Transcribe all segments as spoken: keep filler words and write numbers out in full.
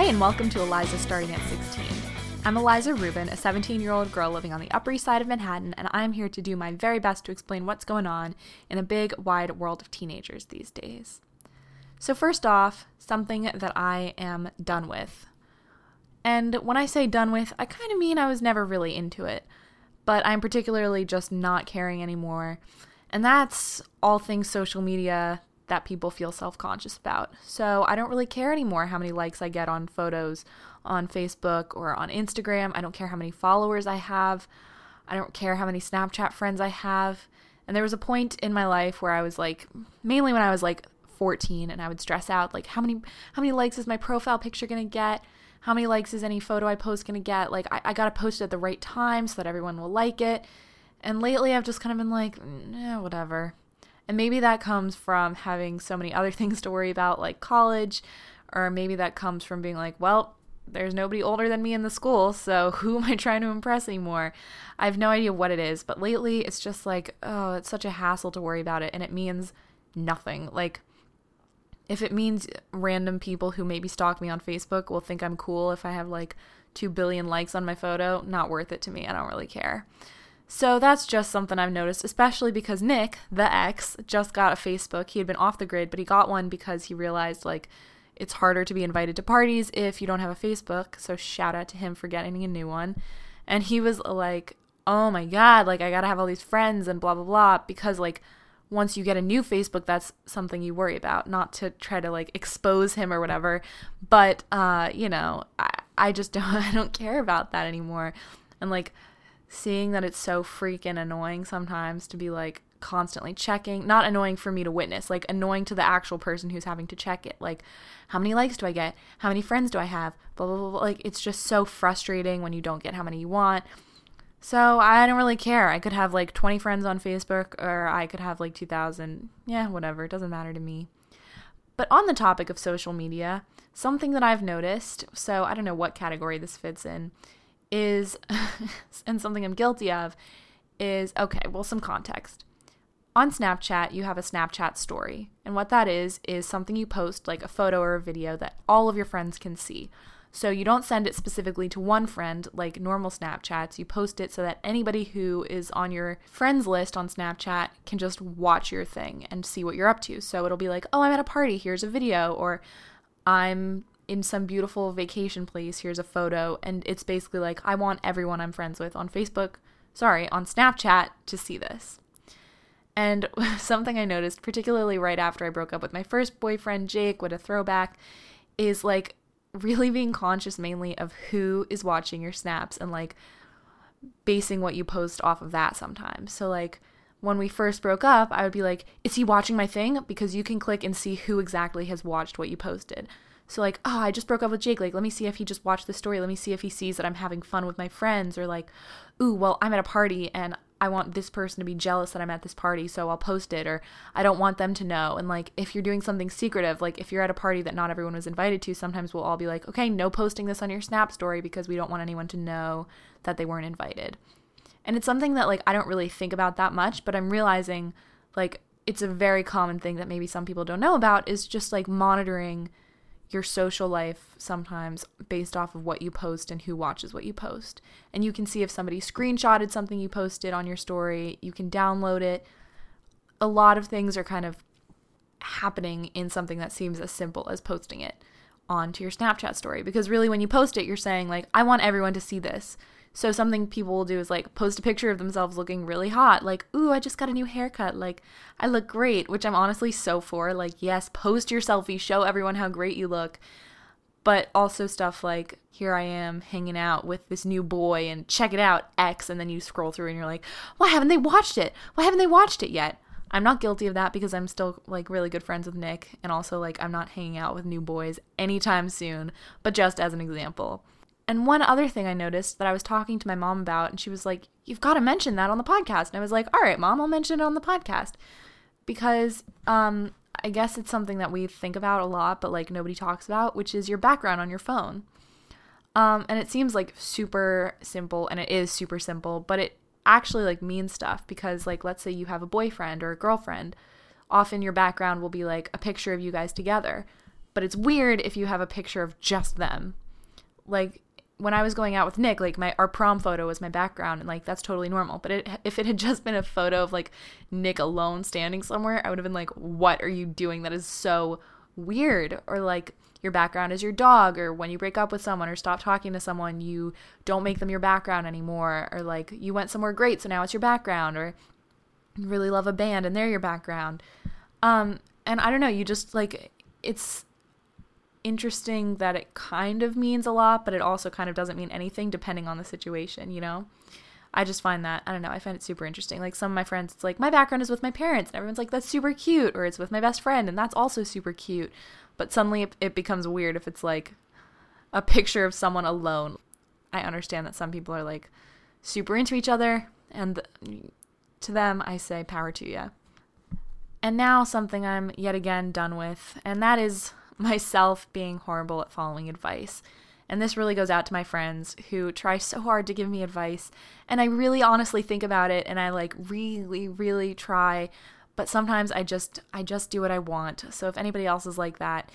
Hey, and welcome to Eliza Starting at sixteen. I'm Eliza Rubin, a seventeen-year-old girl living on the Upper East Side of Manhattan, and I'm here to do my very best to explain what's going on in the big, wide world of teenagers these days. So first off, something that I am done with. And when I say done with, I kind of mean I was never really into it, but I'm particularly just not caring anymore, and that's all things social media that people feel self-conscious about. So I don't really care anymore how many likes I get on photos on Facebook or on Instagram. I don't care how many followers I have. I don't care how many Snapchat friends I have. And there was a point in my life where I was like, mainly when I was like fourteen, and I would stress out like how many how many likes is my profile picture gonna get? How many likes is any photo I post gonna get? Like I, I gotta post it at the right time so that everyone will like it. And lately I've just kind of been like, eh, whatever. And maybe that comes from having so many other things to worry about, like college, or maybe that comes from being like, well, there's nobody older than me in the school, so who am I trying to impress anymore? I have no idea what it is, but lately it's just like, oh, it's such a hassle to worry about it, and it means nothing. Like, if it means random people who maybe stalk me on Facebook will think I'm cool if I have like two billion likes on my photo, not worth it to me. I don't really care. So that's just something I've noticed, especially because Nick, the ex, just got a Facebook. He had been off the grid, but he got one because he realized, like, it's harder to be invited to parties if you don't have a Facebook, so shout out to him for getting a new one. And he was like, oh my god, like, I gotta have all these friends and blah, blah, blah, because, like, once you get a new Facebook, that's something you worry about, not to try to, like, expose him or whatever, but, uh, you know, I, I just don't, I don't care about that anymore, and, like, seeing that it's so freaking annoying sometimes to be like constantly checking, not annoying for me to witness, like annoying to the actual person who's having to check it, like how many likes do I get, how many friends do I have, blah, blah, blah, blah. Like it's just so frustrating when you don't get how many you want. So I don't really care. I could have like twenty friends on Facebook or I could have like two thousand. Yeah, whatever. It doesn't matter to me. But on the topic of social media, something that I've noticed, so I don't know what category this fits in, is, and something I'm guilty of, is, okay, well, some context. On Snapchat, you have a Snapchat story, and what that is is something you post, like a photo or a video that all of your friends can see. So you don't send it specifically to one friend like normal Snapchats. You post it so that anybody who is on your friends list on Snapchat can just watch your thing and see what you're up to. So it'll be like, oh, I'm at a party, here's a video, or I'm in some beautiful vacation place, here's a photo, and it's basically like, I want everyone I'm friends with on Facebook, sorry, on Snapchat to see this. And something I noticed, particularly right after I broke up with my first boyfriend, Jake, what a throwback, is like really being conscious mainly of who is watching your snaps and like basing what you post off of that sometimes. So like when we first broke up, I would be like, is he watching my thing? Because you can click and see who exactly has watched what you posted. So like, oh, I just broke up with Jake. Like, let me see if he just watched the story. Let me see if he sees that I'm having fun with my friends. Or like, ooh, well, I'm at a party and I want this person to be jealous that I'm at this party, so I'll post it. Or I don't want them to know. And like, if you're doing something secretive, like if you're at a party that not everyone was invited to, sometimes we'll all be like, okay, no posting this on your Snap story because we don't want anyone to know that they weren't invited. And it's something that like I don't really think about that much, but I'm realizing like it's a very common thing that maybe some people don't know about is just like monitoring your social life sometimes based off of what you post and who watches what you post. And you can see if somebody screenshotted something you posted on your story, you can download it. A lot of things are kind of happening in something that seems as simple as posting it onto your Snapchat story. Because really when you post it, you're saying like, I want everyone to see this. So something people will do is like post a picture of themselves looking really hot, like, ooh, I just got a new haircut, like, I look great, which I'm honestly so for, like, yes, post your selfie, show everyone how great you look, but also stuff like, here I am hanging out with this new boy and check it out, X, and then you scroll through and you're like, why haven't they watched it? Why haven't they watched it yet? I'm not guilty of that because I'm still, like, really good friends with Nick, and also, like, I'm not hanging out with new boys anytime soon, but just as an example. And one other thing I noticed that I was talking to my mom about, and she was like, you've got to mention that on the podcast. And I was like, all right, Mom, I'll mention it on the podcast. Because um, I guess it's something that we think about a lot, but like nobody talks about, which is your background on your phone. Um, and it seems like super simple, and it is super simple, but it actually like means stuff. Because like, let's say you have a boyfriend or a girlfriend, often your background will be like a picture of you guys together. But it's weird if you have a picture of just them. Like, when I was going out with Nick, like, my our prom photo was my background, and, like, that's totally normal. But it, if it had just been a photo of, like, Nick alone standing somewhere, I would have been like, what are you doing? That is so weird. Or, like, your background is your dog, or when you break up with someone or stop talking to someone, you don't make them your background anymore. Or, like, you went somewhere great, so now it's your background. Or you really love a band, and they're your background. Um, and I don't know, you just, like, it's interesting that it kind of means a lot, but it also kind of doesn't mean anything depending on the situation, you know? I just find that, I don't know, I find it super interesting. Like, some of my friends, it's like, my background is with my parents, and everyone's like, that's super cute, or it's with my best friend, and that's also super cute. But suddenly it, it becomes weird if it's, like, a picture of someone alone. I understand that some people are, like, super into each other, and th- to them, I say power to you. And now something I'm yet again done with, and that is myself being horrible at following advice. And this really goes out to my friends who try so hard to give me advice, and I really honestly think about it, and I like really really try, but sometimes I just I just do what I want. So if anybody else is like that,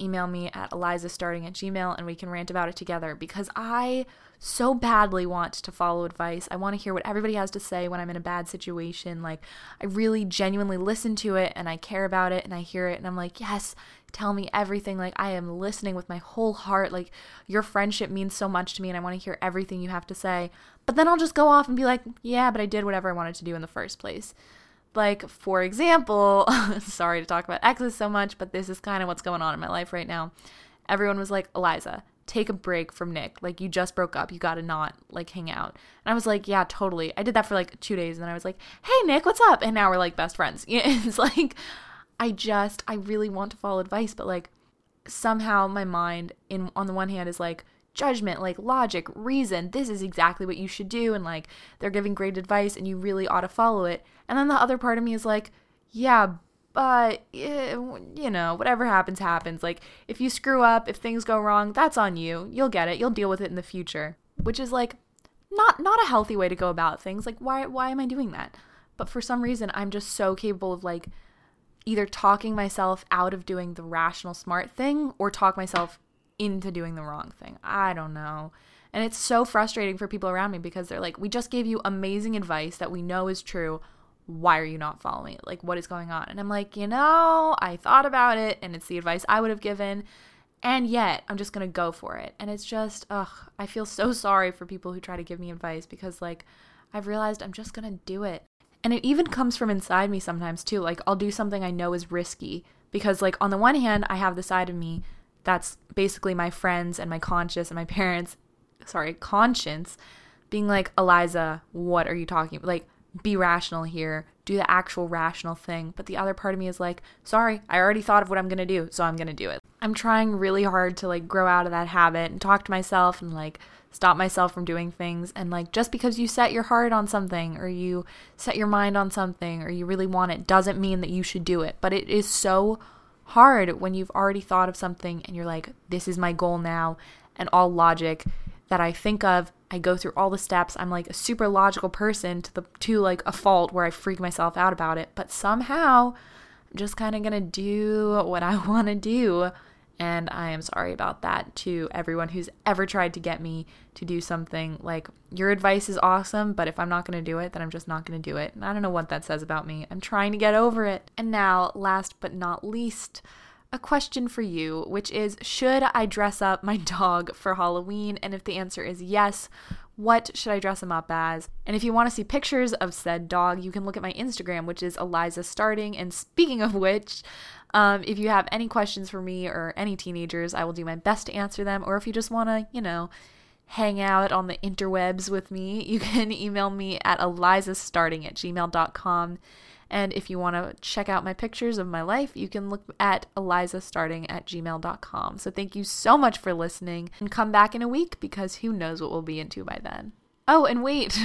email me at elizastarting at gmail, and we can rant about it together, because I so badly want to follow advice. I want to hear what everybody has to say when I'm in a bad situation. Like, I really genuinely listen to it, and I care about it, and I hear it, and I'm like, yes, tell me everything. Like, I am listening with my whole heart. Like, your friendship means so much to me, and I want to hear everything you have to say. But then I'll just go off and be like, yeah, but I did whatever I wanted to do in the first place. Like, for example, sorry to talk about exes so much, but this is kind of what's going on in my life right now. Everyone was like, Eliza, take a break from Nick. Like, you just broke up. You got to not, like, hang out. And I was like, yeah, totally. I did that for, like, two days, and then I was like, hey, Nick, what's up? And now we're, like, best friends. It's like, I just, I really want to follow advice, but, like, somehow my mind, in on the one hand, is, like, judgment, like, logic, reason, this is exactly what you should do, and, like, they're giving great advice, and you really ought to follow it. And then the other part of me is like, yeah, but, it, you know, whatever happens, happens. Like, if you screw up, if things go wrong, that's on you. You'll get it. You'll deal with it in the future, which is, like, not not a healthy way to go about things. Like, why why am I doing that? But for some reason, I'm just so capable of, like, either talking myself out of doing the rational, smart thing, or talk myself into doing the wrong thing. I don't know. And it's so frustrating for people around me, because they're like, we just gave you amazing advice that we know is true. Why are you not following it? Like, what is going on? And I'm like, you know, I thought about it, and it's the advice I would have given, and yet I'm just going to go for it. And it's just, ugh, I feel so sorry for people who try to give me advice, because, like, I've realized I'm just going to do it. And it even comes from inside me sometimes too. Like, I'll do something I know is risky, because, like, on the one hand, I have the side of me that's basically my friends and my conscience and my parents, sorry, conscience, being like, Eliza, what are you talking about? Like, be rational here. Do the actual rational thing. But the other part of me is like, sorry, I already thought of what I'm going to do, so I'm going to do it. I'm trying really hard to, like, grow out of that habit and talk to myself and, like, stop myself from doing things. And, like, just because you set your heart on something, or you set your mind on something, or you really want it, doesn't mean that you should do it. But it is so hard when you've already thought of something and you're like, this is my goal now, and all logic that I think of, I go through all the steps, I'm like a super logical person to the to like a fault where I freak myself out about it, but somehow I'm just kind of gonna do what I want to do, and I am sorry about that to everyone who's ever tried to get me to do something. Like, your advice is awesome, but if I'm not gonna do it, then I'm just not gonna do it, and I don't know what that says about me. I'm trying to get over it. And now, last but not least, a question for you, which is, should I dress up my dog for Halloween? And if the answer is yes, what should I dress him up as? And if you want to see pictures of said dog, you can look at my Instagram, which is Eliza Starting. And speaking of which, um, if you have any questions for me or any teenagers, I will do my best to answer them. Or if you just want to, you know, hang out on the interwebs with me, you can email me at elizastarting at gmail dot com. And if you want to check out my pictures of my life, you can look at elizastarting at gmail dot com. So thank you so much for listening, and come back in a week, because who knows what we'll be into by then. Oh, and wait,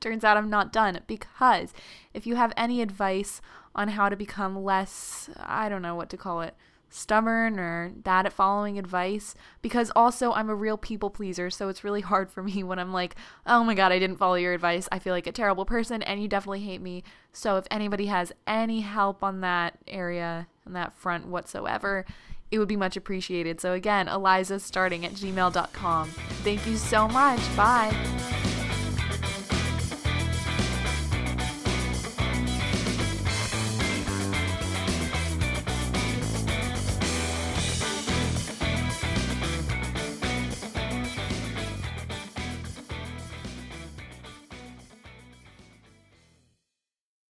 turns out I'm not done, because if you have any advice on how to become less, I don't know what to call it, stubborn or bad at following advice, because also I'm a real people pleaser, so it's really hard for me when I'm like, oh my god, I didn't follow your advice, I feel like a terrible person, and you definitely hate me. So if anybody has any help on that area, on that front whatsoever, it would be much appreciated. So again, elizastarting at gmail dot com. Thank you so much. Bye.